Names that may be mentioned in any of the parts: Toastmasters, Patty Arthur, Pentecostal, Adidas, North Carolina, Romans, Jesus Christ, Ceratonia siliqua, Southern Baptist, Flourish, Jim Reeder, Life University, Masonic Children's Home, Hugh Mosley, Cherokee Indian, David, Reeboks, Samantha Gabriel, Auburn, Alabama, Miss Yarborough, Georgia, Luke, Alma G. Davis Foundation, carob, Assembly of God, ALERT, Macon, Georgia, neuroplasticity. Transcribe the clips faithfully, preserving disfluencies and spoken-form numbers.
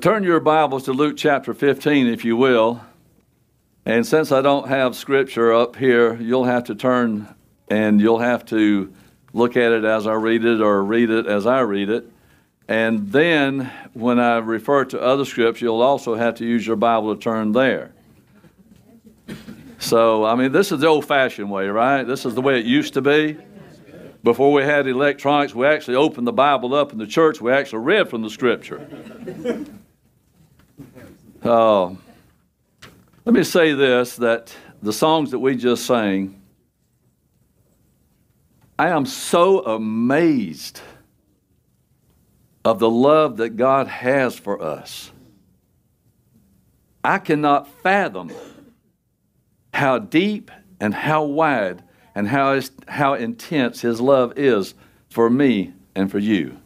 Turn your Bibles to Luke chapter fifteen, if you will. And since I don't have scripture up here, you'll have to turn and you'll have to look at it as I read it or read it as I read it. And then when I refer to other scripture, you'll also have to use your Bible to turn there. So, I mean, this is the old-fashioned way, right? This is the way it used to be. Before we had electronics, we actually opened the Bible up in the church. We actually read from the scripture. Uh, let me say this, that the songs that we just sang, I am so amazed of the love that God has for us. I cannot fathom how deep and how wide and how, how intense His love is for me and for you.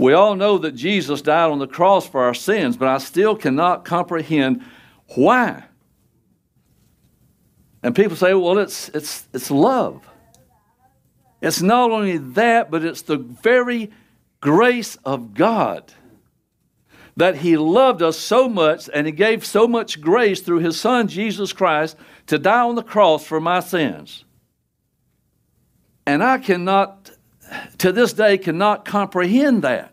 We all know that Jesus died on the cross for our sins, but I still cannot comprehend why. And people say, well, it's, it's, it's love. It's not only that, but it's the very grace of God that He loved us so much and He gave so much grace through His Son, Jesus Christ, to die on the cross for my sins. And I cannot, to this day, cannot comprehend that.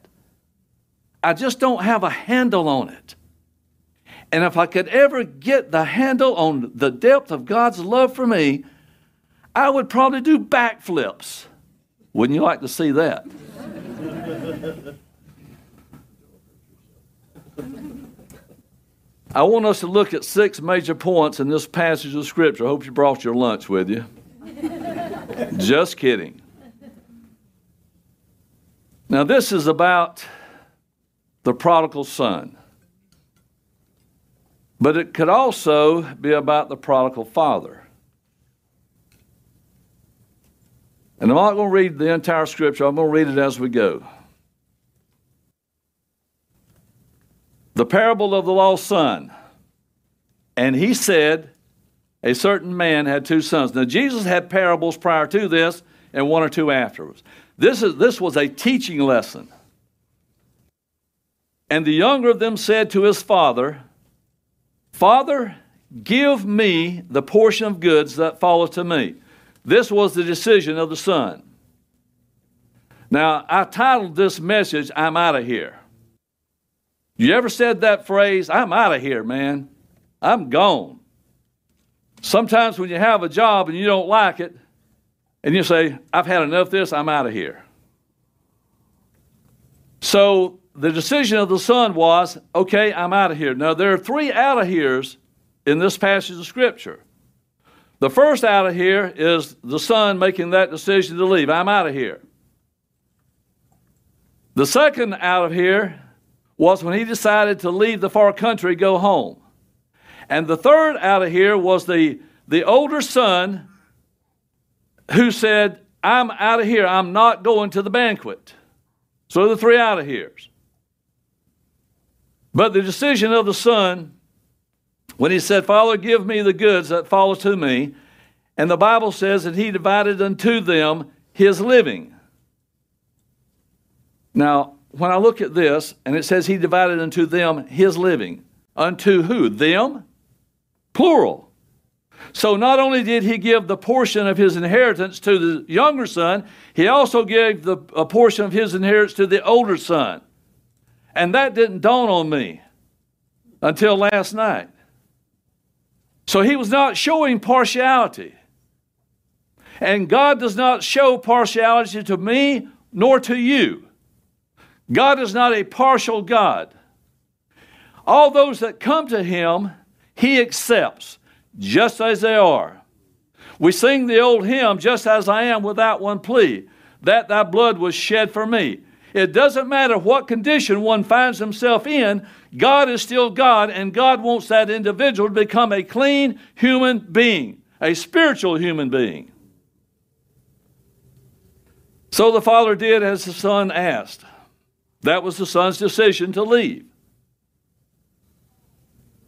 I just don't have a handle on it. And if I could ever get the handle on the depth of God's love for me, I would probably do backflips. Wouldn't you like to see that? I want us to look at six major points in this passage of Scripture. I hope you brought your lunch with you. Just kidding. Now, this is about the prodigal son. But it could also be about the prodigal father. And I'm not going to read the entire Scripture. I'm going to read it as we go. The parable of the lost son. And he said, a certain man had two sons. Now, Jesus had parables prior to this and one or two afterwards. This is, this was a teaching lesson. And the younger of them said to his father, Father, give me the portion of goods that falleth to me. This was the decision of the son. Now, I titled this message, I'm out of here. You ever said that phrase, I'm out of here, man. I'm gone. Sometimes when you have a job and you don't like it, and you say, I've had enough of this, I'm out of here. So the decision of the son was, okay, I'm out of here. Now, there are three out of here's in this passage of Scripture. The first out of here is the son making that decision to leave. I'm out of here. The second out of here was when he decided to leave the far country, go home. And the third out of here was the, the older son who said, I'm out of here. I'm not going to the banquet. So the three out of here's. But the decision of the son, when he said, Father, give me the goods that fall to me, and the Bible says that he divided unto them his living. Now, when I look at this, and it says he divided unto them his living. Unto who? Them? Plural. So not only did he give the portion of his inheritance to the younger son, he also gave the, a portion of his inheritance to the older son. And that didn't dawn on me until last night. So he was not showing partiality. And God does not show partiality to me nor to you. God is not a partial God. All those that come to Him, He accepts just as they are. We sing the old hymn, just as I am without one plea, that thy blood was shed for me. It doesn't matter what condition one finds himself in, God is still God, and God wants that individual to become a clean human being, a spiritual human being. So the father did as the son asked. That was the son's decision to leave.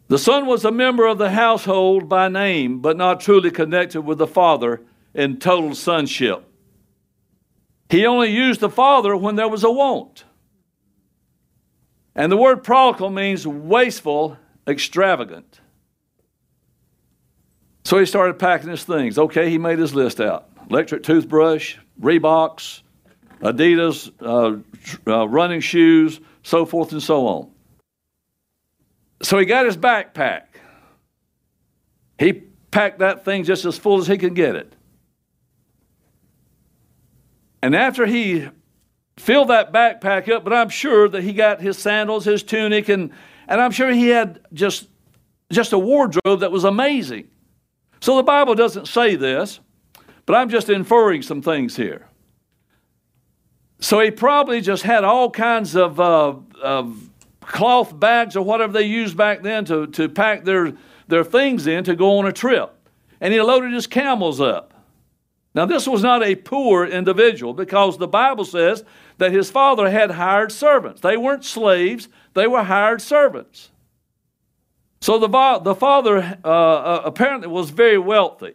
The son was a member of the household by name, but not truly connected with the father in total sonship. He only used the father when there was a want. And the word prodigal means wasteful, extravagant. So he started packing his things. Okay, he made his list out. Electric toothbrush, Reeboks, Adidas, uh, uh, running shoes, so forth and so on. So he got his backpack. He packed that thing just as full as he could get it. And after he filled that backpack up, but I'm sure that he got his sandals, his tunic, and, and I'm sure he had just, just a wardrobe that was amazing. So the Bible doesn't say this, but I'm just inferring some things here. So he probably just had all kinds of, uh, of cloth bags or whatever they used back then to, to pack their, their things in to go on a trip. And he loaded his camels up. Now, this was not a poor individual because the Bible says that his father had hired servants. They weren't slaves. They were hired servants. So the, the father uh, apparently was very wealthy.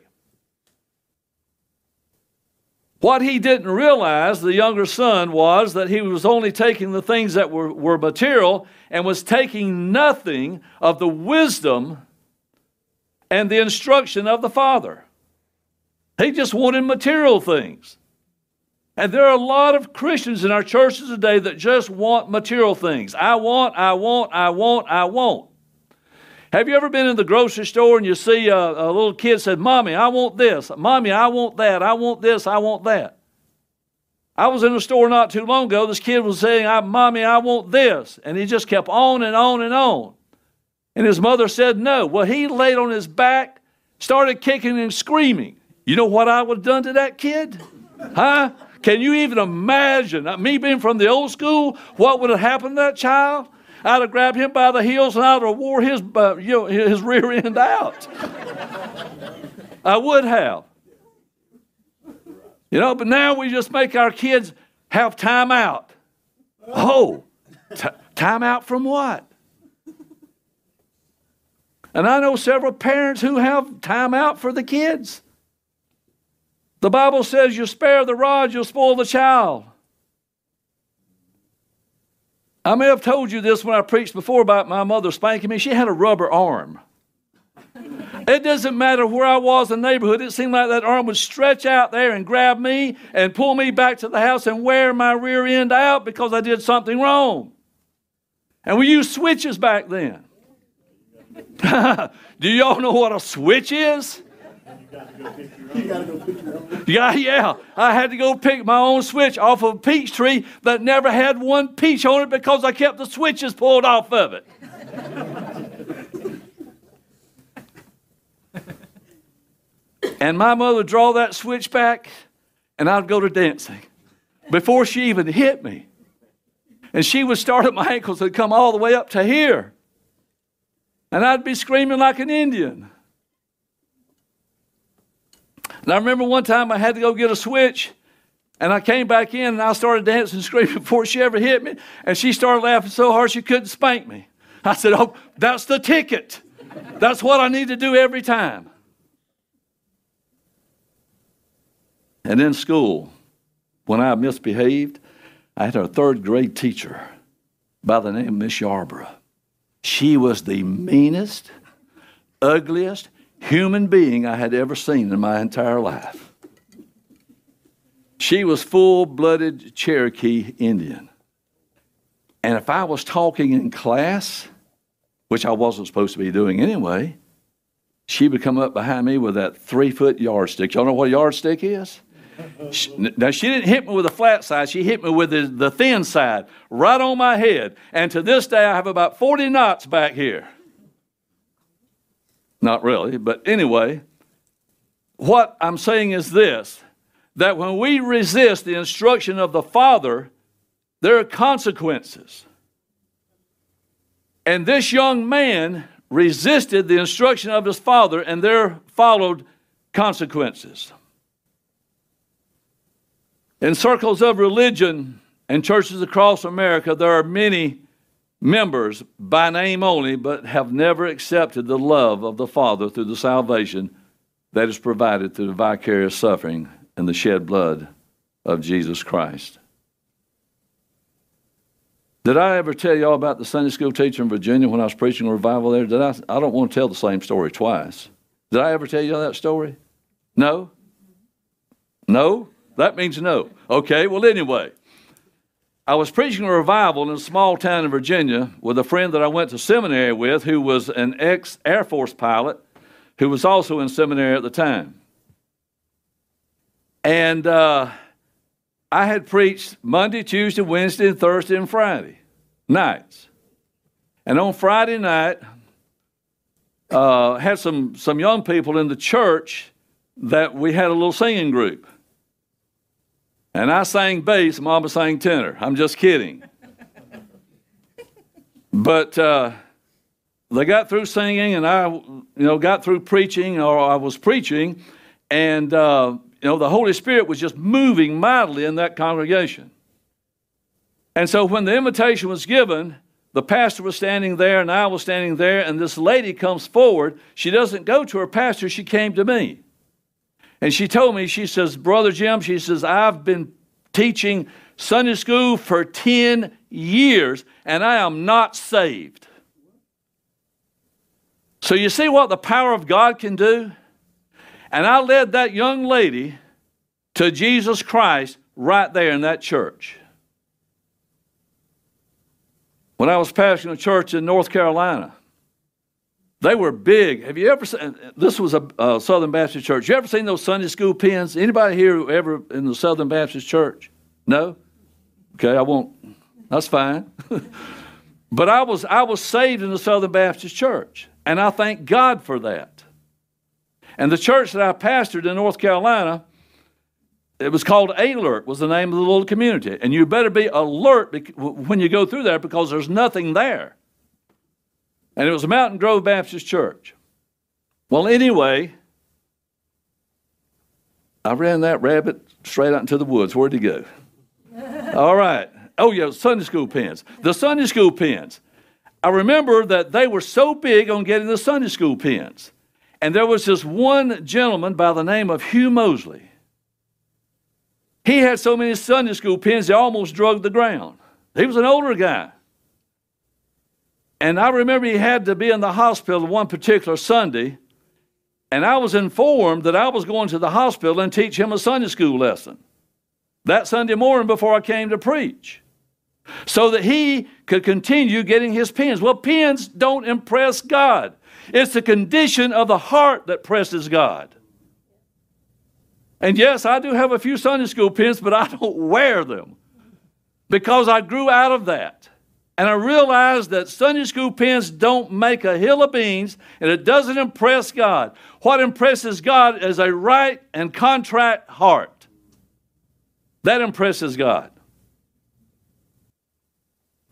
What he didn't realize, the younger son, was that he was only taking the things that were, were material and was taking nothing of the wisdom and the instruction of the father. He just wanted material things. And there are a lot of Christians in our churches today that just want material things. I want, I want, I want, I want. Have you ever been in the grocery store and you see a, a little kid said, Mommy, I want this. Mommy, I want that. I want this. I want that. I was in a store not too long ago. This kid was saying, I, Mommy, I want this. And he just kept on and on and on. And his mother said no. Well, he laid on his back, started kicking and screaming. You know what I would have done to that kid? Huh? Can you even imagine? Me being from the old school, what would have happened to that child? I'd have grabbed him by the heels and I'd have wore his, uh, you know, his rear end out. I would have. You know, but now we just make our kids have time out. Oh, t- time out from what? And I know several parents who have time out for the kids. The Bible says you spare the rod, you'll spoil the child. I may have told you this when I preached before about my mother spanking me. She had a rubber arm. It doesn't matter where I was in the neighborhood. It seemed like that arm would stretch out there and grab me and pull me back to the house and wear my rear end out because I did something wrong. And we used switches back then. Do y'all know what a switch is? You gotta go pick your own. Yeah, yeah. I had to go pick my own switch off of a peach tree that never had one peach on it because I kept the switches pulled off of it. And my mother would draw that switch back, and I'd go to dancing before she even hit me. And she would start at my ankles and come all the way up to here. And I'd be screaming like an Indian. And I remember one time I had to go get a switch, and I came back in, and I started dancing and screaming before she ever hit me, and she started laughing so hard she couldn't spank me. I said, oh, that's the ticket. That's what I need to do every time. And in school, when I misbehaved, I had a third grade teacher by the name of Miss Yarborough. She was the meanest, ugliest human being I had ever seen in my entire life. She was full-blooded Cherokee Indian. And if I was talking in class, which I wasn't supposed to be doing anyway, she would come up behind me with that three-foot yardstick. Y'all know what a yardstick is? She, now, she didn't hit me with a flat side. She hit me with the, the thin side, right on my head. And to this day, I have about forty knots back here. Not really, but anyway, what I'm saying is this, that when we resist the instruction of the Father, there are consequences. And this young man resisted the instruction of his father, and there followed consequences. In circles of religion and churches across America, there are many members by name only, but have never accepted the love of the Father through the salvation that is provided through the vicarious suffering and the shed blood of Jesus Christ. Did I ever tell y'all about the Sunday school teacher in Virginia when I was preaching a revival there? Did I? I don't want to tell the same story twice. Did I ever tell y'all that story? No? No? That means no. Okay, well, anyway. I was preaching a revival in a small town in Virginia with a friend that I went to seminary with who was an ex-Air Force pilot who was also in seminary at the time. And uh, I had preached Monday, Tuesday, Wednesday, Thursday, and Friday nights. And on Friday night, uh, had some, some young people in the church that we had a little singing group. And I sang bass, Mama sang tenor. I'm just kidding. But uh, they got through singing, and I, you know, got through preaching, or I was preaching, and uh, you know, the Holy Spirit was just moving mightily in that congregation. And so when the invitation was given, the pastor was standing there, and I was standing there, and this lady comes forward. She doesn't go to her pastor; she came to me. And she told me, she says, Brother Jim, she says, I've been teaching Sunday school for ten years, and I am not saved. So you see what the power of God can do? And I led that young lady to Jesus Christ right there in that church. When I was pastoring a church in North Carolina, they were big. Have you ever seen, this was a uh, Southern Baptist church. You ever seen those Sunday school pens? Anybody here ever in the Southern Baptist church? No? Okay, I won't. That's fine. But I was, I was saved in the Southern Baptist church, and I thank God for that. And the church that I pastored in North Carolina, it was called ALERT, was the name of the little community. And you better be alert when you go through there, because there's nothing there. And it was a Mountain Grove Baptist Church. Well, anyway, I ran that rabbit straight out into the woods. Where'd he go? All right. Oh, yeah, Sunday school pens. The Sunday school pens. I remember that they were so big on getting the Sunday school pens. And there was this one gentleman by the name of Hugh Mosley. He had so many Sunday school pens, they almost drug the ground. He was an older guy. And I remember he had to be in the hospital one particular Sunday, and I was informed that I was going to the hospital and teach him a Sunday school lesson that Sunday morning before I came to preach, so that he could continue getting his pens. Well, pens don't impress God. It's the condition of the heart that presses God. And yes, I do have a few Sunday school pens, but I don't wear them because I grew out of that. And I realized that Sunday school pens don't make a hill of beans, and it doesn't impress God. What impresses God is a right and contrite heart. That impresses God.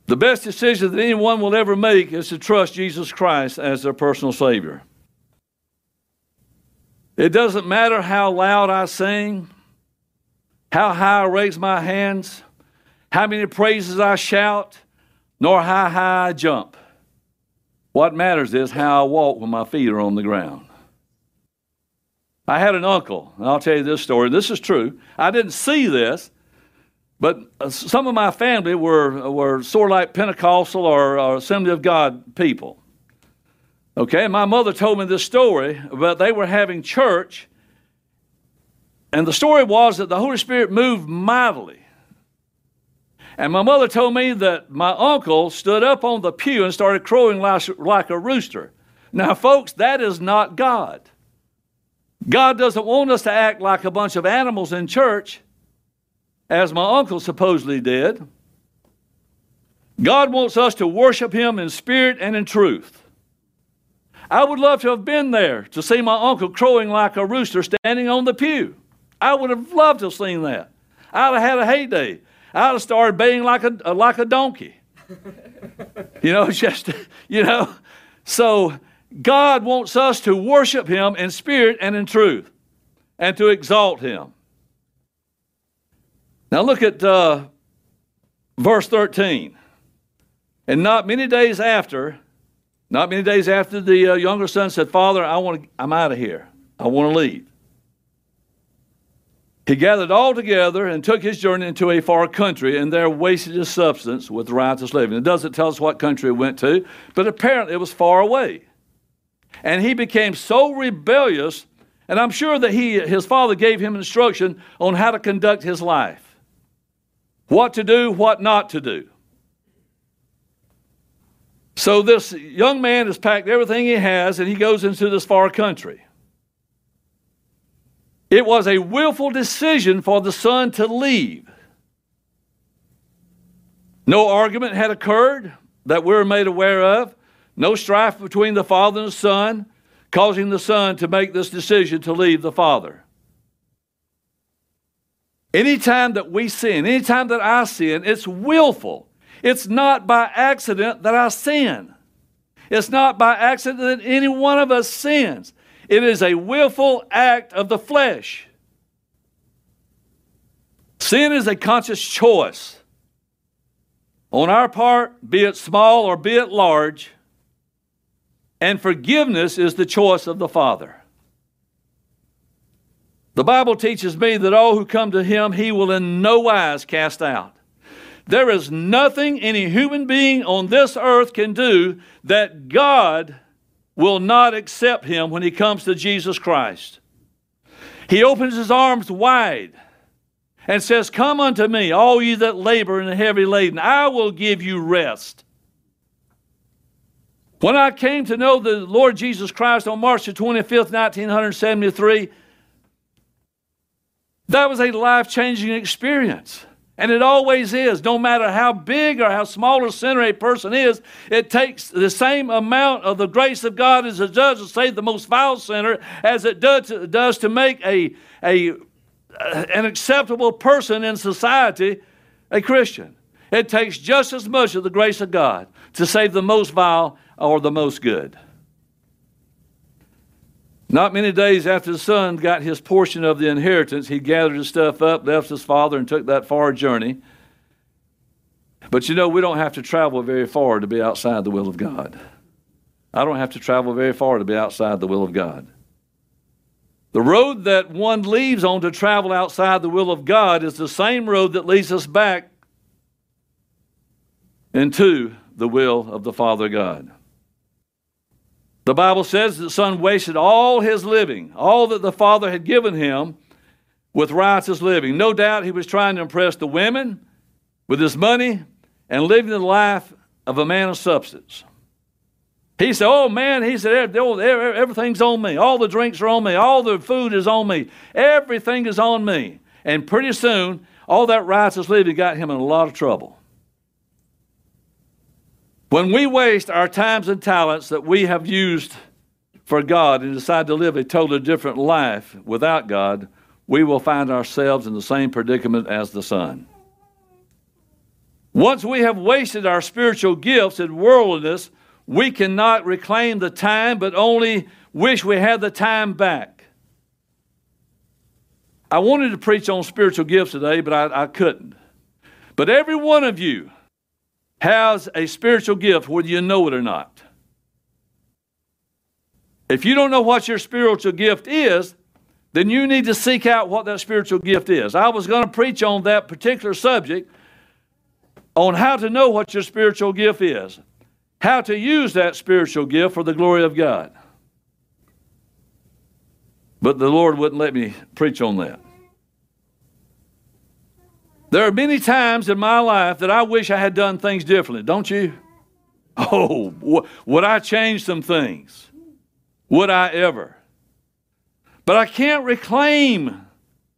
The best decision that anyone will ever make is to trust Jesus Christ as their personal Savior. It doesn't matter how loud I sing, how high I raise my hands, how many praises I shout, nor how high I jump. What matters is how I walk when my feet are on the ground. I had an uncle, and I'll tell you this story. This is true. I didn't see this, but some of my family were, were sort of like Pentecostal or, or Assembly of God people. Okay, and my mother told me this story, but they were having church, and the story was that the Holy Spirit moved mightily. And my mother told me that my uncle stood up on the pew and started crowing like, like a rooster. Now, folks, that is not God. God doesn't want us to act like a bunch of animals in church, as my uncle supposedly did. God wants us to worship Him in spirit and in truth. I would love to have been there to see my uncle crowing like a rooster standing on the pew. I would have loved to have seen that. I'd have had a heyday. I'd have started baying like a, like a donkey. You know, just, you know. So God wants us to worship Him in spirit and in truth and to exalt Him. Now look at uh, verse thirteen. And not many days after, not many days after the uh, younger son said, Father, I want to, I'm out of here. I want to leave. He gathered all together and took his journey into a far country, and there wasted his substance with riotous living. It doesn't tell us what country he went to, but apparently it was far away. And he became so rebellious, and I'm sure that he, his father gave him instruction on how to conduct his life. What to do, what not to do. So this young man has packed everything he has, and he goes into this far country. It was a willful decision for the son to leave. No argument had occurred that we're made aware of. No strife between the father and the son, causing the son to make this decision to leave the father. Anytime that we sin, anytime that I sin, it's willful. It's not by accident that I sin. It's not by accident that any one of us sins. It is a willful act of the flesh. Sin is a conscious choice on our part, be it small or be it large, and forgiveness is the choice of the Father. The Bible teaches me that all who come to Him, He will in no wise cast out. There is nothing any human being on this earth can do that God will not accept him when he comes to Jesus Christ. He opens his arms wide and says, "Come unto me, all ye that labor and are heavy laden. I will give you rest." When I came to know the Lord Jesus Christ on March the twenty-fifth, nineteen seventy-three, that was a life-changing experience. And it always is. No matter how big or how small a sinner a person is, it takes the same amount of the grace of God as it does to save the most vile sinner as it does to, does to make a, a, an acceptable person in society a Christian. It takes just as much of the grace of God to save the most vile or the most good. Not many days after the son got his portion of the inheritance, he gathered his stuff up, left his father, and took that far journey. But you know, we don't have to travel very far to be outside the will of God. I don't have to travel very far to be outside the will of God. The road that one leaves on to travel outside the will of God is the same road that leads us back into the will of the Father God. The Bible says that the son wasted all his living, all that the father had given him, with riotous living. No doubt he was trying to impress the women with his money and living the life of a man of substance. He said, "Oh man," he said, "everything's on me. All the drinks are on me. All the food is on me. Everything is on me." And pretty soon, all that riotous living got him in a lot of trouble. When we waste our times and talents that we have used for God and decide to live a totally different life without God, we will find ourselves in the same predicament as the son. Once we have wasted our spiritual gifts in worldliness, we cannot reclaim the time, but only wish we had the time back. I wanted to preach on spiritual gifts today, but I, I couldn't. But every one of you has a spiritual gift, whether you know it or not. If you don't know what your spiritual gift is, then you need to seek out what that spiritual gift is. I was going to preach on that particular subject, on how to know what your spiritual gift is, how to use that spiritual gift for the glory of God. But the Lord wouldn't let me preach on that. There are many times in my life that I wish I had done things differently, don't you? Oh, w- would I change some things? Would I ever? But I can't reclaim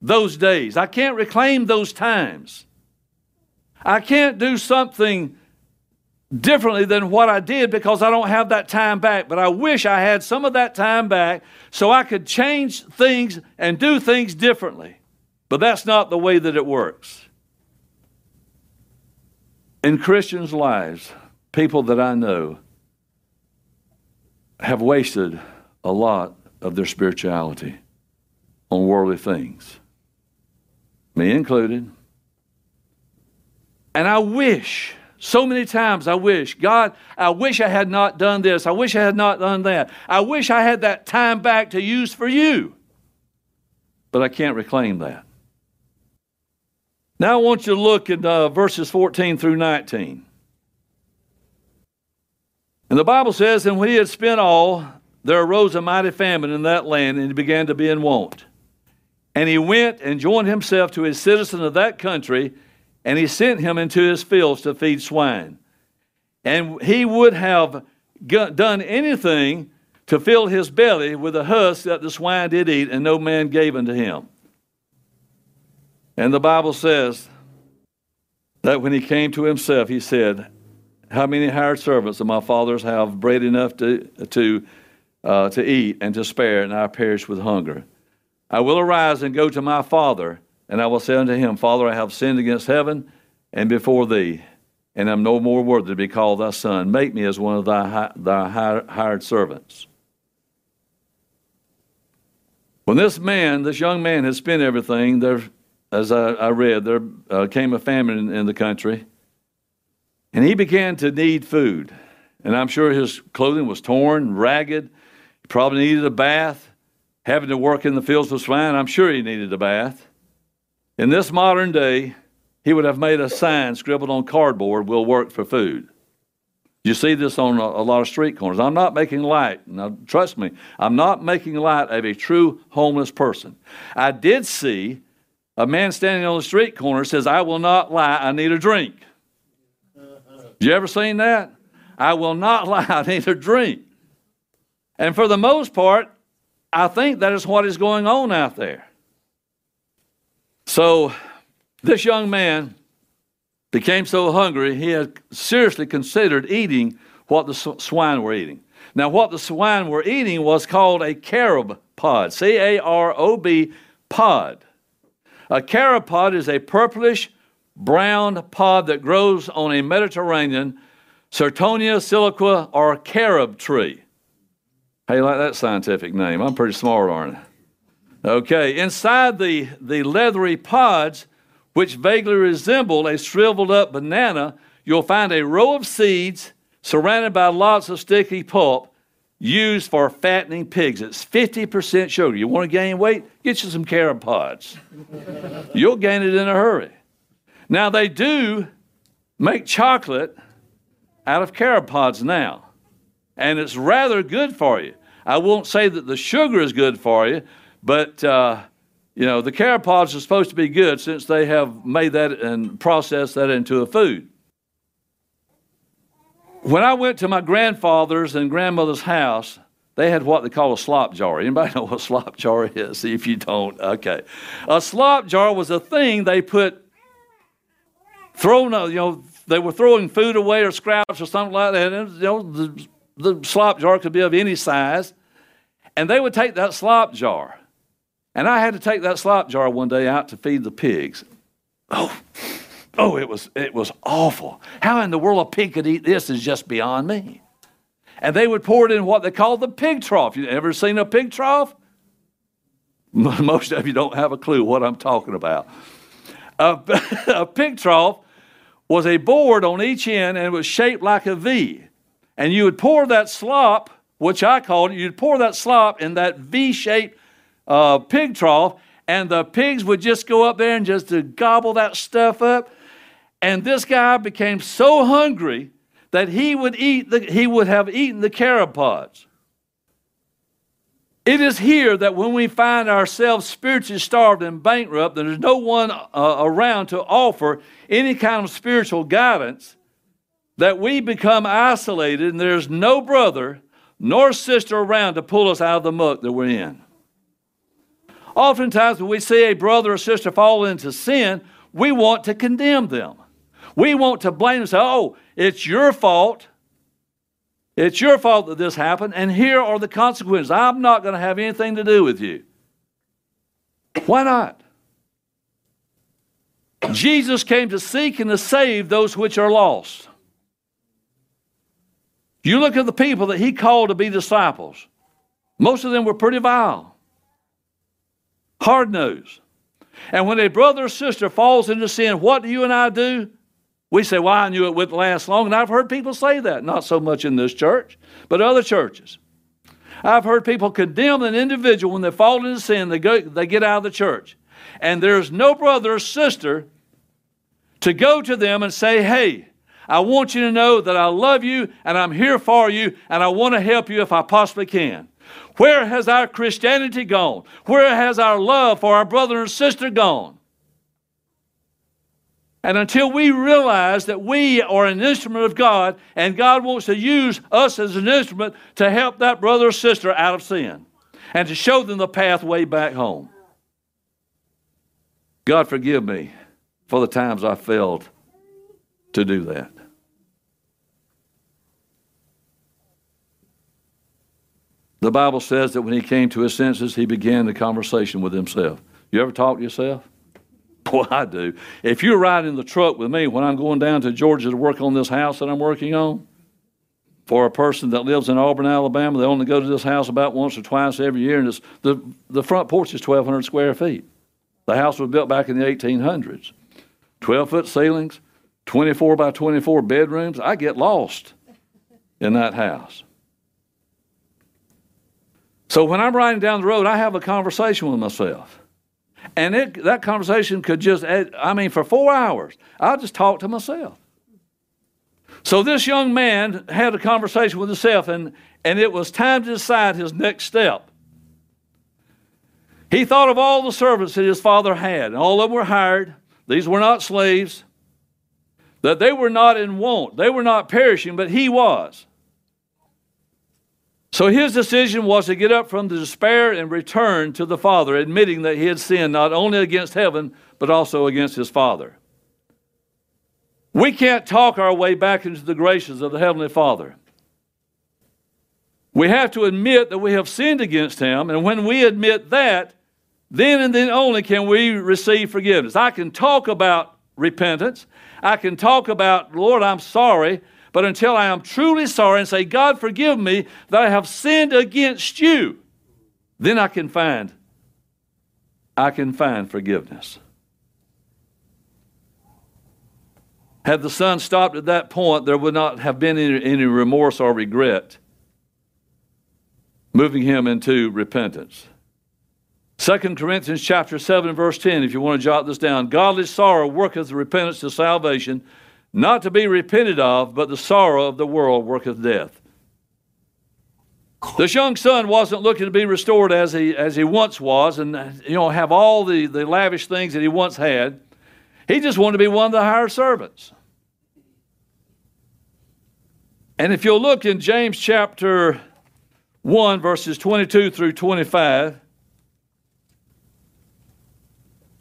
those days. I can't reclaim those times. I can't do something differently than what I did because I don't have that time back. But I wish I had some of that time back so I could change things and do things differently. But that's not the way that it works. In Christians' lives, people that I know have wasted a lot of their spirituality on worldly things, me included. And I wish, so many times I wish, "God, I wish I had not done this. I wish I had not done that. I wish I had that time back to use for you." But I can't reclaim that. Now I want you to look at uh, verses fourteen through nineteen. And the Bible says, and when he had spent all, there arose a mighty famine in that land, and he began to be in want. And he went and joined himself to a citizen of that country, and he sent him into his fields to feed swine. And he would have done anything to fill his belly with the husk that the swine did eat, and no man gave unto him. And the Bible says that when he came to himself, he said, how many hired servants of my father's have bread enough to, to, uh, to eat and to spare, and I perish with hunger? I will arise and go to my father, and I will say unto him, Father, I have sinned against heaven and before thee, and am no more worthy to be called thy son. Make me as one of thy, thy hired servants. When this man, this young man, had spent everything, there, as I, I read, there uh, came a famine in, in the country, and he began to need food. And I'm sure his clothing was torn, ragged. He probably needed a bath. Having to work in the fields of swine, I'm sure he needed a bath. In this modern day, he would have made a sign scribbled on cardboard, we'll work for food. You see this on a, a lot of street corners. I'm not making light. Now, trust me, I'm not making light of a true homeless person. I did see a man standing on the street corner says, I will not lie, I need a drink. You ever seen that? I will not lie, I need a drink. And for the most part, I think that is what is going on out there. So this young man became so hungry, he had seriously considered eating what the swine were eating. Now, what the swine were eating was called a carob pod, C A R O B pod. A carob pod is a purplish brown pod that grows on a Mediterranean Ceratonia siliqua or carob tree. Hey, like that scientific name. I'm pretty smart, aren't I? Okay, inside the, the leathery pods, which vaguely resemble a shriveled up banana, you'll find a row of seeds surrounded by lots of sticky pulp used for fattening pigs. It's fifty percent sugar. You want to gain weight? Get you some carob pods. You'll gain it in a hurry. Now, they do make chocolate out of carob pods now. And it's rather good for you. I won't say that the sugar is good for you, but, uh, you know, the carob pods are supposed to be good since they have made that and processed that into a food. When I went to my grandfather's and grandmother's house, they had what they call a slop jar. Anybody know what a slop jar is? If you don't, okay. A slop jar was a thing they put, thrown, you know, they were throwing food away or scraps or something like that. And, you know, the, The slop jar could be of any size. And they would take that slop jar. And I had to take that slop jar one day out to feed the pigs. Oh, oh, it was, it was awful. How in the world a pig could eat this is just beyond me. And they would pour it in what they called the pig trough. You ever seen a pig trough? Most of you don't have a clue what I'm talking about. A, a pig trough was a board on each end, and it was shaped like a V. And you would pour that slop, which I called it, you'd pour that slop in that V-shaped uh, pig trough, and the pigs would just go up there and just to gobble that stuff up. And this guy became so hungry that he would eat the, he would have eaten the carob pods. It is here that when we find ourselves spiritually starved and bankrupt, there's no one uh, around to offer any kind of spiritual guidance, that we become isolated and there's no brother nor sister around to pull us out of the muck that we're in. Oftentimes when we see a brother or sister fall into sin, we want to condemn them. We want to blame them and say, oh, it's your fault. It's your fault that this happened, and here are the consequences. I'm not going to have anything to do with you. Why not? Jesus came to seek and to save those which are lost. You look at the people that he called to be disciples. Most of them were pretty vile, hard-nosed. And when a brother or sister falls into sin, what do you and I do? We say, well, I knew it wouldn't last long. And I've heard people say that, not so much in this church, but other churches. I've heard people condemn an individual when they fall into sin, they go, they get out of the church. And there's no brother or sister to go to them and say, hey, I want you to know that I love you and I'm here for you and I want to help you if I possibly can. Where has our Christianity gone? Where has our love for our brother and sister gone? And until we realize that we are an instrument of God and God wants to use us as an instrument to help that brother or sister out of sin and to show them the pathway back home. God forgive me for the times I failed to do that. The Bible says that when he came to his senses, he began the conversation with himself. You ever talk to yourself? Boy, I do. If you're riding in the truck with me when I'm going down to Georgia to work on this house that I'm working on, for a person that lives in Auburn, Alabama, they only go to this house about once or twice every year, and it's, the, the front porch is twelve hundred square feet. The house was built back in the eighteen hundreds. twelve-foot ceilings, twenty-four by twenty-four bedrooms. I get lost in that house. So when I'm riding down the road, I have a conversation with myself. And it, that conversation could just, I mean, for four hours, I just talk to myself. So this young man had a conversation with himself, and, and it was time to decide his next step. He thought of all the servants that his father had, and all of them were hired. These were not slaves. That they were not in want. They were not perishing, but he was. So his decision was to get up from the despair and return to the Father, admitting that he had sinned not only against heaven, but also against his Father. We can't talk our way back into the graces of the Heavenly Father. We have to admit that we have sinned against him, and when we admit that, then and then only can we receive forgiveness. I can talk about repentance. I can talk about, Lord, I'm sorry, but until I am truly sorry and say, God, forgive me that I have sinned against you, then I can find, I can find forgiveness. Had the son stopped at that point, there would not have been any, any remorse or regret, moving him into repentance. Second Corinthians chapter seven, verse ten, if you want to jot this down. Godly sorrow worketh repentance to salvation, not to be repented of, but the sorrow of the world worketh death. This young son wasn't looking to be restored as he, as he once was and, you know, have all the, the lavish things that he once had. He just wanted to be one of the hired servants. And if you'll look in James chapter one, verses twenty-two through twenty-five,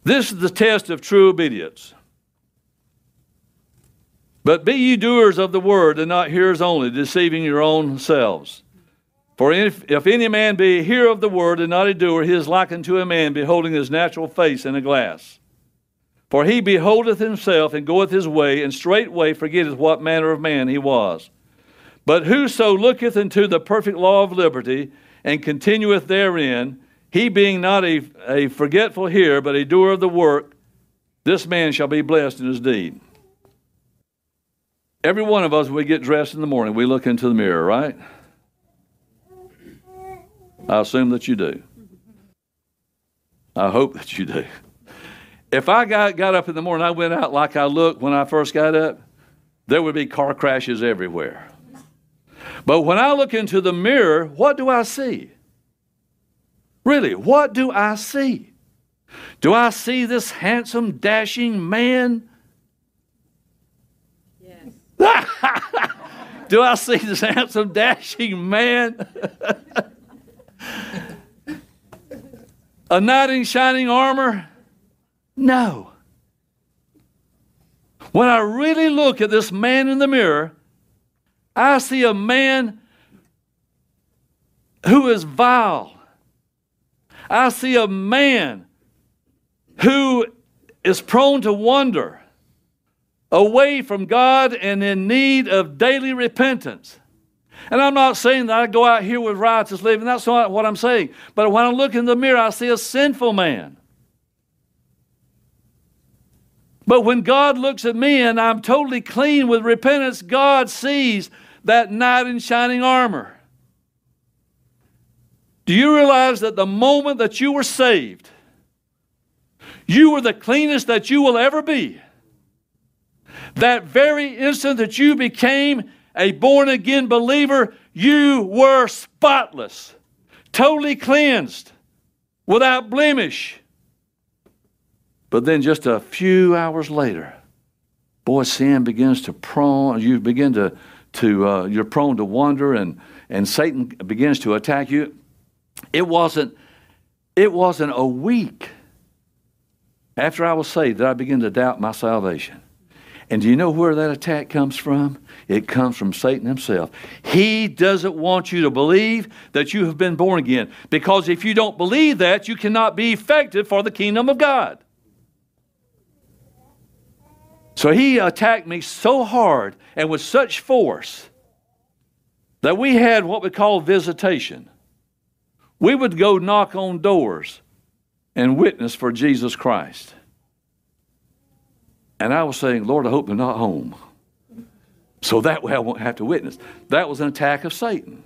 this is the test of true obedience. But be ye doers of the word, and not hearers only, deceiving your own selves. For if, if any man be a hearer of the word, and not a doer, he is like unto a man beholding his natural face in a glass. For he beholdeth himself, and goeth his way, and straightway forgetteth what manner of man he was. But whoso looketh into the perfect law of liberty, and continueth therein, he being not a, a forgetful hearer, but a doer of the work, this man shall be blessed in his deed. Every one of us, when we get dressed in the morning, we look into the mirror, right? I assume that you do. I hope that you do. If I got, got up in the morning, I went out like I looked when I first got up, there would be car crashes everywhere. But when I look into the mirror, what do I see? Really, what do I see? Do I see this handsome, dashing man? Yes. Do I see this handsome, dashing man? A knight in shining armor? No. When I really look at this man in the mirror, I see a man who is vile. I see a man who is prone to wander away from God and in need of daily repentance. And I'm not saying that I go out here with riotous living. That's not what I'm saying. But when I look in the mirror, I see a sinful man. But when God looks at me and I'm totally clean with repentance, God sees that knight in shining armor. Do you realize that the moment that you were saved, you were the cleanest that you will ever be? That very instant that you became a born-again believer, you were spotless, totally cleansed, without blemish. But then just a few hours later, boy, sin begins to prone, you begin to, to uh, you're prone to wander, and, and Satan begins to attack you. It wasn't, it wasn't a week after I was saved that I began to doubt my salvation. And do you know where that attack comes from? It comes from Satan himself. He doesn't want you to believe that you have been born again, because if you don't believe that, you cannot be effective for the kingdom of God. So he attacked me so hard and with such force that we had what we call visitation. We would go knock on doors and witness for Jesus Christ. And I was saying, Lord, I hope they're not home, so that way I won't have to witness. That was an attack of Satan.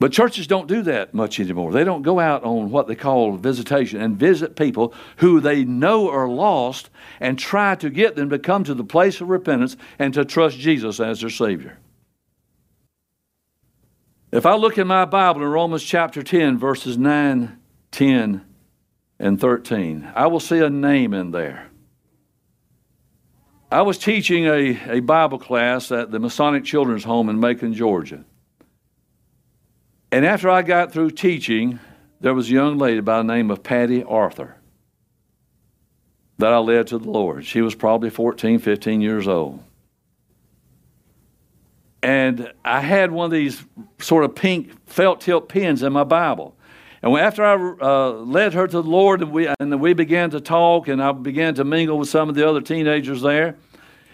But churches don't do that much anymore. They don't go out on what they call visitation and visit people who they know are lost and try to get them to come to the place of repentance and to trust Jesus as their Savior. If I look in my Bible in Romans chapter ten, verses nine, ten, and thirteen, I will see a name in there. I was teaching a, a Bible class at the Masonic Children's Home in Macon, Georgia. And after I got through teaching, there was a young lady by the name of Patty Arthur that I led to the Lord. She was probably fourteen, fifteen years old. And I had one of these sort of pink felt tip pens in my Bible. And after I uh, led her to the Lord, and we, and we began to talk, and I began to mingle with some of the other teenagers there.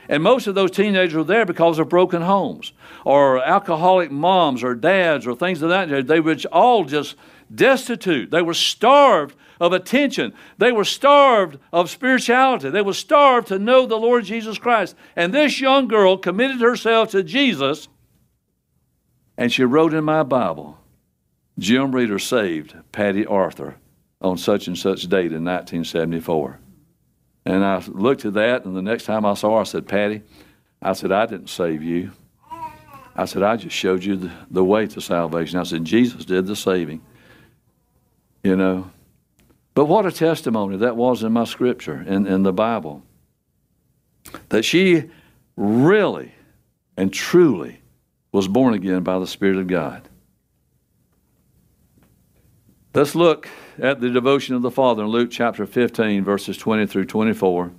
And most of those teenagers were there because of broken homes or alcoholic moms or dads or things of that nature. They were all just destitute. They were starved of attention. They were starved of spirituality. They were starved to know the Lord Jesus Christ. And this young girl committed herself to Jesus, and she wrote in my Bible, Jim Reeder saved Patty Arthur on such and such date in nineteen seventy-four. And I looked at that, and the next time I saw her, I said, Patty, I said, I didn't save you. I said, I just showed you the, the way to salvation. I said, Jesus did the saving, you know. But what a testimony that was in my scripture, in, in the Bible, that she really and truly was born again by the Spirit of God. Let's look at the devotion of the Father in Luke chapter fifteen, verses twenty through twenty-four.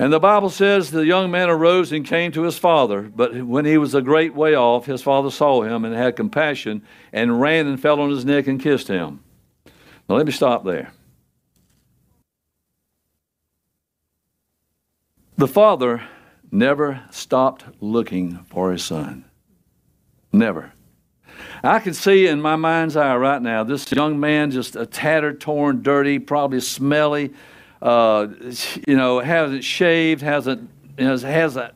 And the Bible says, the young man arose and came to his father, but when he was a great way off, his father saw him and had compassion and ran and fell on his neck and kissed him. Now let me stop there. The father never stopped looking for his son. Never. I can see in my mind's eye right now, this young man, just a tattered, torn, dirty, probably smelly, uh, you know, hasn't shaved, hasn't, has, has a,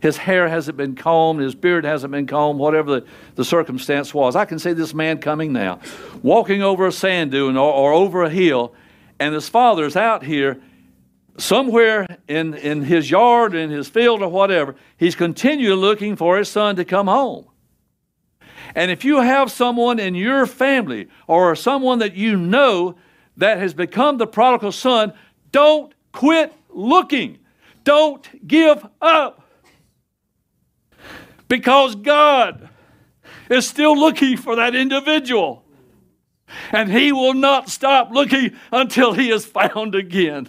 his hair hasn't been combed, his beard hasn't been combed, whatever the, the circumstance was. I can see this man coming now, walking over a sand dune or, or over a hill, and his father's out here somewhere in, in his yard, in his field or whatever. He's continually looking for his son to come home. And if you have someone in your family or someone that you know that has become the prodigal son, don't quit looking. Don't give up. Because God is still looking for that individual. And He will not stop looking until he is found again.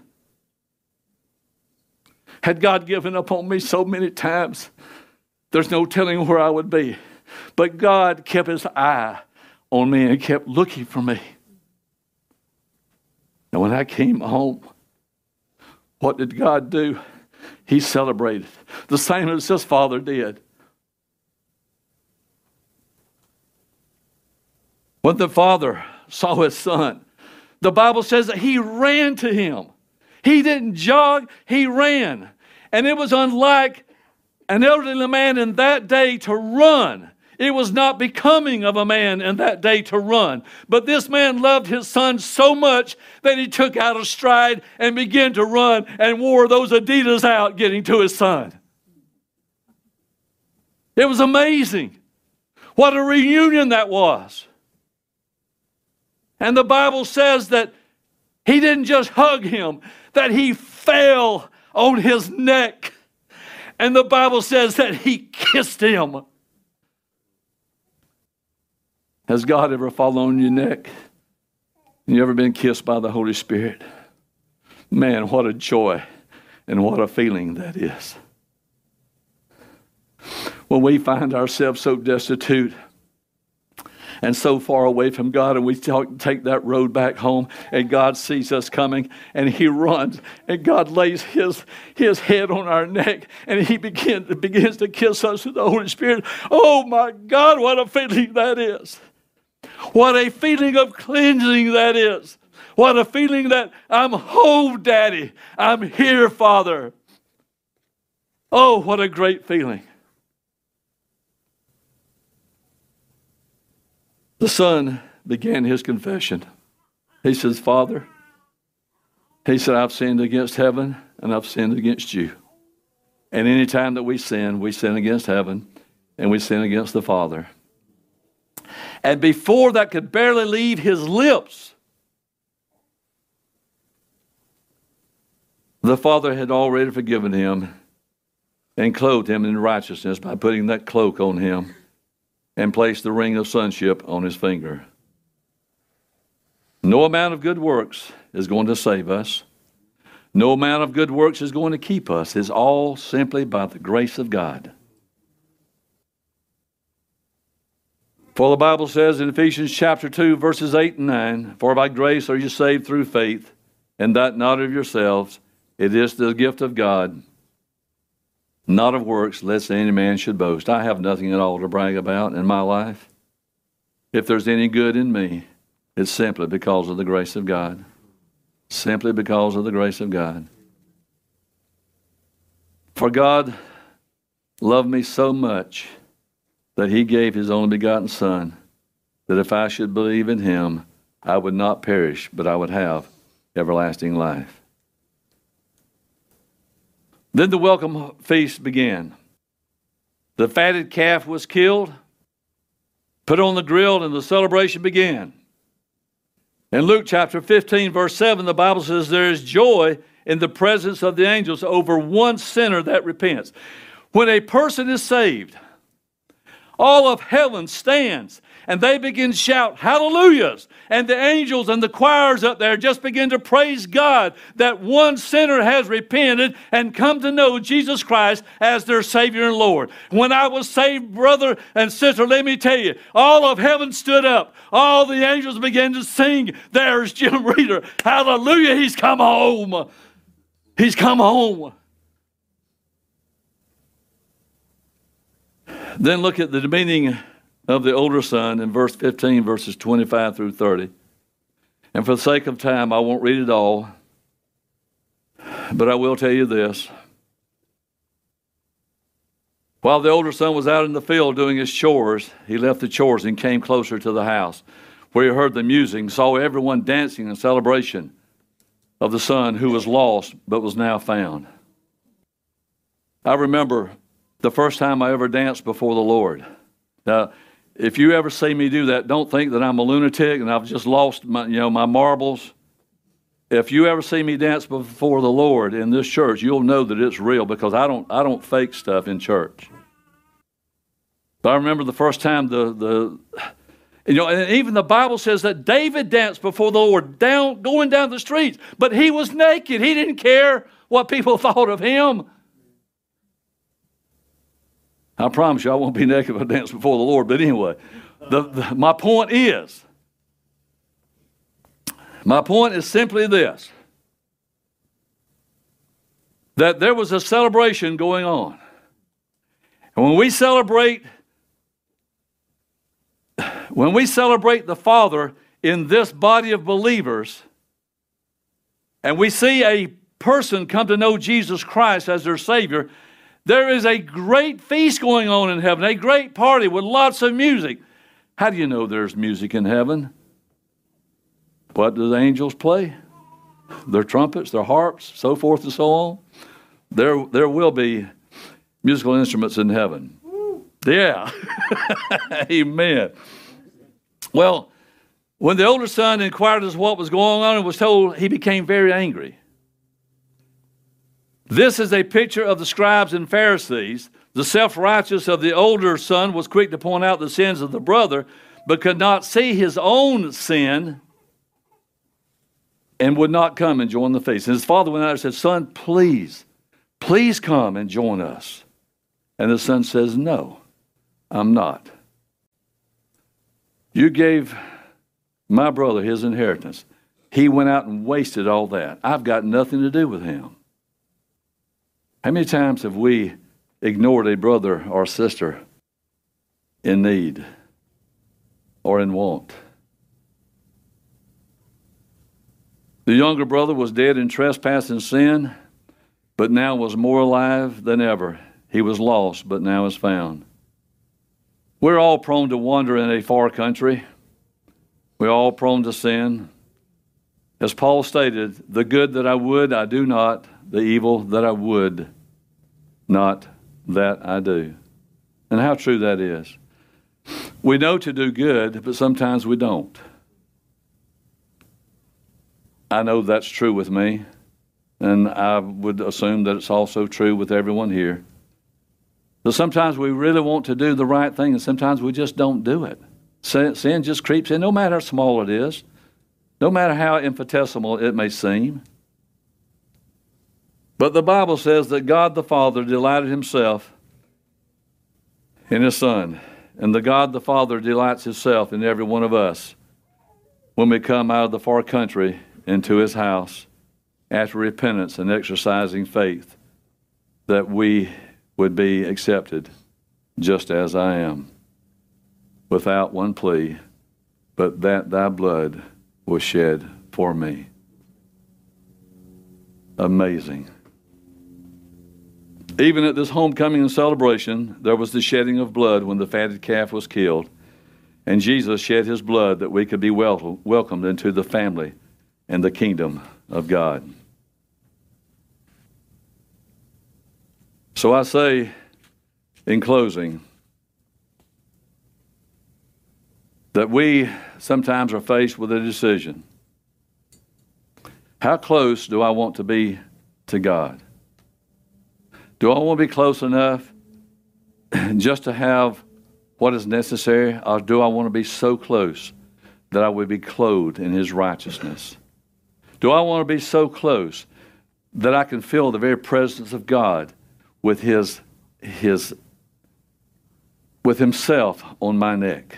Had God given up on me so many times, there's no telling where I would be. But God kept His eye on me and kept looking for me. And when I came home, what did God do? He celebrated the same as His father did. When the father saw his son, the Bible says that he ran to him. He didn't jog, he ran. And it was unlike an elderly man in that day to run. It was not becoming of a man in that day to run. But this man loved his son so much that he took out a stride and began to run and wore those Adidas out getting to his son. It was amazing. What a reunion that was. And the Bible says that he didn't just hug him, that he fell on his neck. And the Bible says that he kissed him. Has God ever fallen on your neck? You ever been kissed by the Holy Spirit? Man, what a joy and what a feeling that is. When we find ourselves so destitute and so far away from God, and we talk, take that road back home, and God sees us coming, and he runs, and God lays his, his head on our neck, and he begin, begins to kiss us with the Holy Spirit. Oh my God, what a feeling that is. What a feeling of cleansing that is. What a feeling that I'm home, Daddy. I'm here, Father. Oh, what a great feeling. The son began his confession. He says, Father, he said, I've sinned against heaven and I've sinned against you. And any time that we sin, we sin against heaven and we sin against the Father. And before that could barely leave his lips, the Father had already forgiven him and clothed him in righteousness by putting that cloak on him and placed the ring of sonship on his finger. No amount of good works is going to save us. No amount of good works is going to keep us. It's all simply by the grace of God. For the Bible says in Ephesians chapter two, verses eight and nine, for by grace are you saved through faith, and that not of yourselves. It is the gift of God, not of works, lest any man should boast. I have nothing at all to brag about in my life. If there's any good in me, it's simply because of the grace of God. Simply because of the grace of God. For God loved me so much that he gave his only begotten Son, that if I should believe in him, I would not perish, but I would have everlasting life. Then the welcome feast began. The fatted calf was killed, put on the grill, and the celebration began. In Luke chapter fifteen, verse seven, the Bible says, there is joy in the presence of the angels over one sinner that repents. When a person is saved, all of heaven stands, and they begin to shout hallelujahs. And the angels and the choirs up there just begin to praise God that one sinner has repented and come to know Jesus Christ as their Savior and Lord. When I was saved, brother and sister, let me tell you, all of heaven stood up. All the angels began to sing. There's Jim Reeder. Hallelujah, he's come home. He's come home. Then look at the demeaning of the older son in verse fifteen, verses twenty-five through thirty. And for the sake of time, I won't read it all, but I will tell you this. While the older son was out in the field doing his chores, he left the chores and came closer to the house, where he heard the music and saw everyone dancing in celebration of the son who was lost but was now found. I remember the first time I ever danced before the Lord. Now, if you ever see me do that, don't think that I'm a lunatic and I've just lost my, you know, my marbles. If you ever see me dance before the Lord in this church, you'll know that it's real, because I don't, I don't fake stuff in church. But I remember the first time the, the you know, and even the Bible says that David danced before the Lord, down going down the streets, but he was naked. He didn't care what people thought of him. I promise you I won't be naked if I dance before the Lord. But anyway, the, the, my point is, my point is simply this, that there was a celebration going on. And when we celebrate, when we celebrate the Father in this body of believers, and we see a person come to know Jesus Christ as their Savior, There is a great feast going on in heaven, a great party with lots of music. How do you know there's music in heaven? What do the angels play? Their trumpets, their harps, so forth and so on. There, there will be musical instruments in heaven. Yeah. Amen. Well, when the older son inquired as to what was going on and was told, he became very angry. This is a picture of the scribes and Pharisees. The self-righteous of the older son was quick to point out the sins of the brother, but could not see his own sin and would not come and join the feast. And his father went out and said, "Son, please, please come and join us." And the son says, "No, I'm not. You gave my brother his inheritance. He went out and wasted all that. I've got nothing to do with him." How many times have we ignored a brother or sister in need or in want? The younger brother was dead in trespass and sin, but now was more alive than ever. He was lost, but now is found. We're all prone to wander in a far country. We're all prone to sin. As Paul stated, the good that I would, I do not. The evil that I would not, that I do. And how true that is. We know to do good, but sometimes we don't. I know that's true with me, and I would assume that it's also true with everyone here. But sometimes we really want to do the right thing, and sometimes we just don't do it. Sin, sin just creeps in, no matter how small it is, no matter how infinitesimal it may seem. But the Bible says that God the Father delighted himself in his Son, and the God the Father delights himself in every one of us when we come out of the far country into his house after repentance and exercising faith, that we would be accepted just as I am, without one plea, but that thy blood was shed for me. Amazing. Even at this homecoming and celebration, there was the shedding of blood when the fatted calf was killed, and Jesus shed his blood that we could be wel- welcomed into the family and the kingdom of God. So I say, in closing, that we sometimes are faced with a decision. How close do I want to be to God? Do I want to be close enough just to have what is necessary, or do I want to be so close that I would be clothed in his righteousness? Do I want to be so close that I can feel the very presence of God with his, his, with himself on my neck?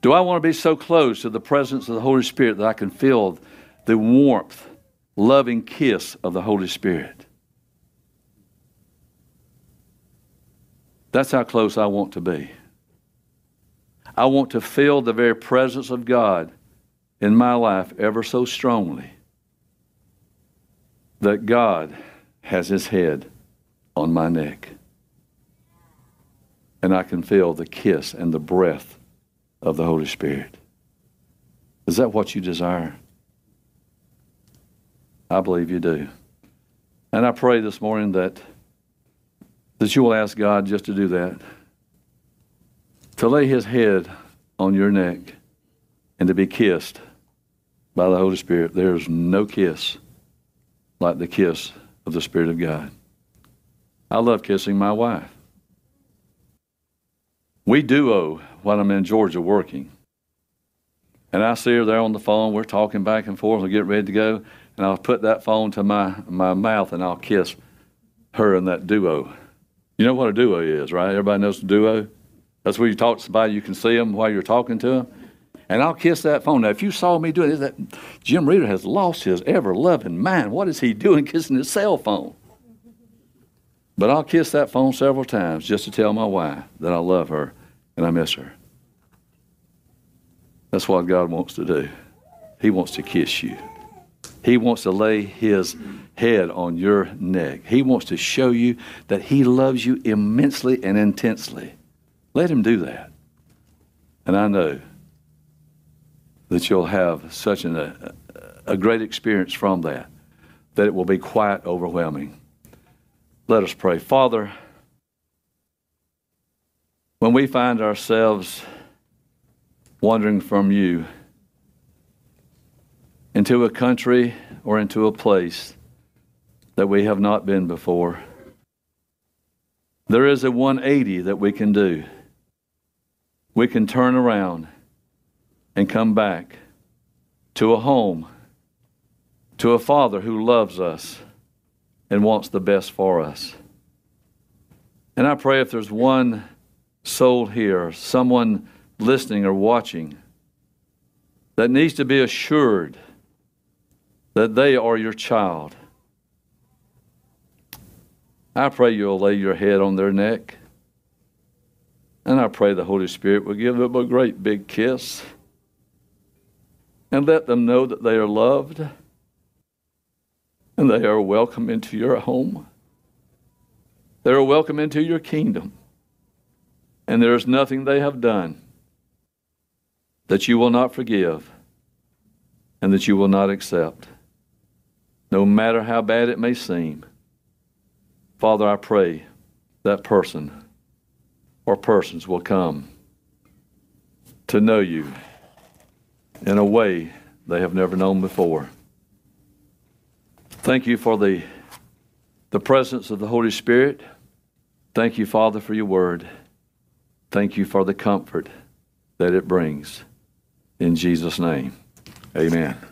Do I want to be so close to the presence of the Holy Spirit that I can feel the warmth, loving kiss of the Holy Spirit? That's how close I want to be. I want to feel the very presence of God in my life ever so strongly that God has his head on my neck. And I can feel the kiss and the breath of the Holy Spirit. Is that what you desire? I believe you do. And I pray this morning that, that you will ask God just to do that, to lay his head on your neck and to be kissed by the Holy Spirit. There's no kiss like the kiss of the Spirit of God. I love kissing my wife. We duo while I'm in Georgia working. And I see her there on the phone. We're talking back and forth. We're getting ready to go. And I'll put that phone to my, my mouth and I'll kiss her in that duo. You know what a duo is, right? Everybody knows a duo. That's where you talk to somebody. You can see them while you're talking to them. And I'll kiss that phone. Now, if you saw me doing that, Jim Reeder has lost his ever-loving mind. What is he doing kissing his cell phone? But I'll kiss that phone several times just to tell my wife that I love her and I miss her. That's what God wants to do. He wants to kiss you. He wants to lay his head on your neck. He wants to show you that he loves you immensely and intensely. Let him do that. And I know that you'll have such an, a, a great experience from that, that it will be quite overwhelming. Let us pray. Father, when we find ourselves wandering from you into a country or into a place that we have not been before, there is a one eighty that we can do. We can turn around and come back to a home, to a Father who loves us and wants the best for us. And I pray if there's one soul here, someone listening or watching, that needs to be assured that they are your child, I pray you'll lay your head on their neck. And I pray the Holy Spirit will give them a great big kiss and let them know that they are loved and they are welcome into your home. They are welcome into your kingdom. And there is nothing they have done that you will not forgive and that you will not accept, no matter how bad it may seem. Father, I pray that person or persons will come to know you in a way they have never known before. Thank you for the, the presence of the Holy Spirit. Thank you, Father, for your word. Thank you for the comfort that it brings. In Jesus' name, amen.